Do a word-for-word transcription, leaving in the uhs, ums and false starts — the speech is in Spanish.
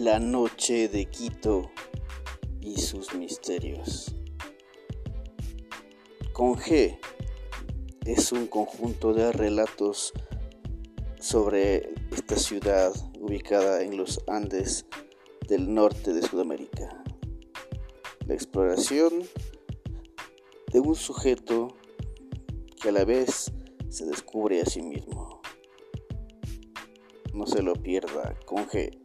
La noche de Quito y sus misterios. Con G es un conjunto de relatos sobre esta ciudad ubicada en los Andes del norte de Sudamérica. La exploración de un sujeto que a la vez se descubre a sí mismo. No se lo pierda, con G.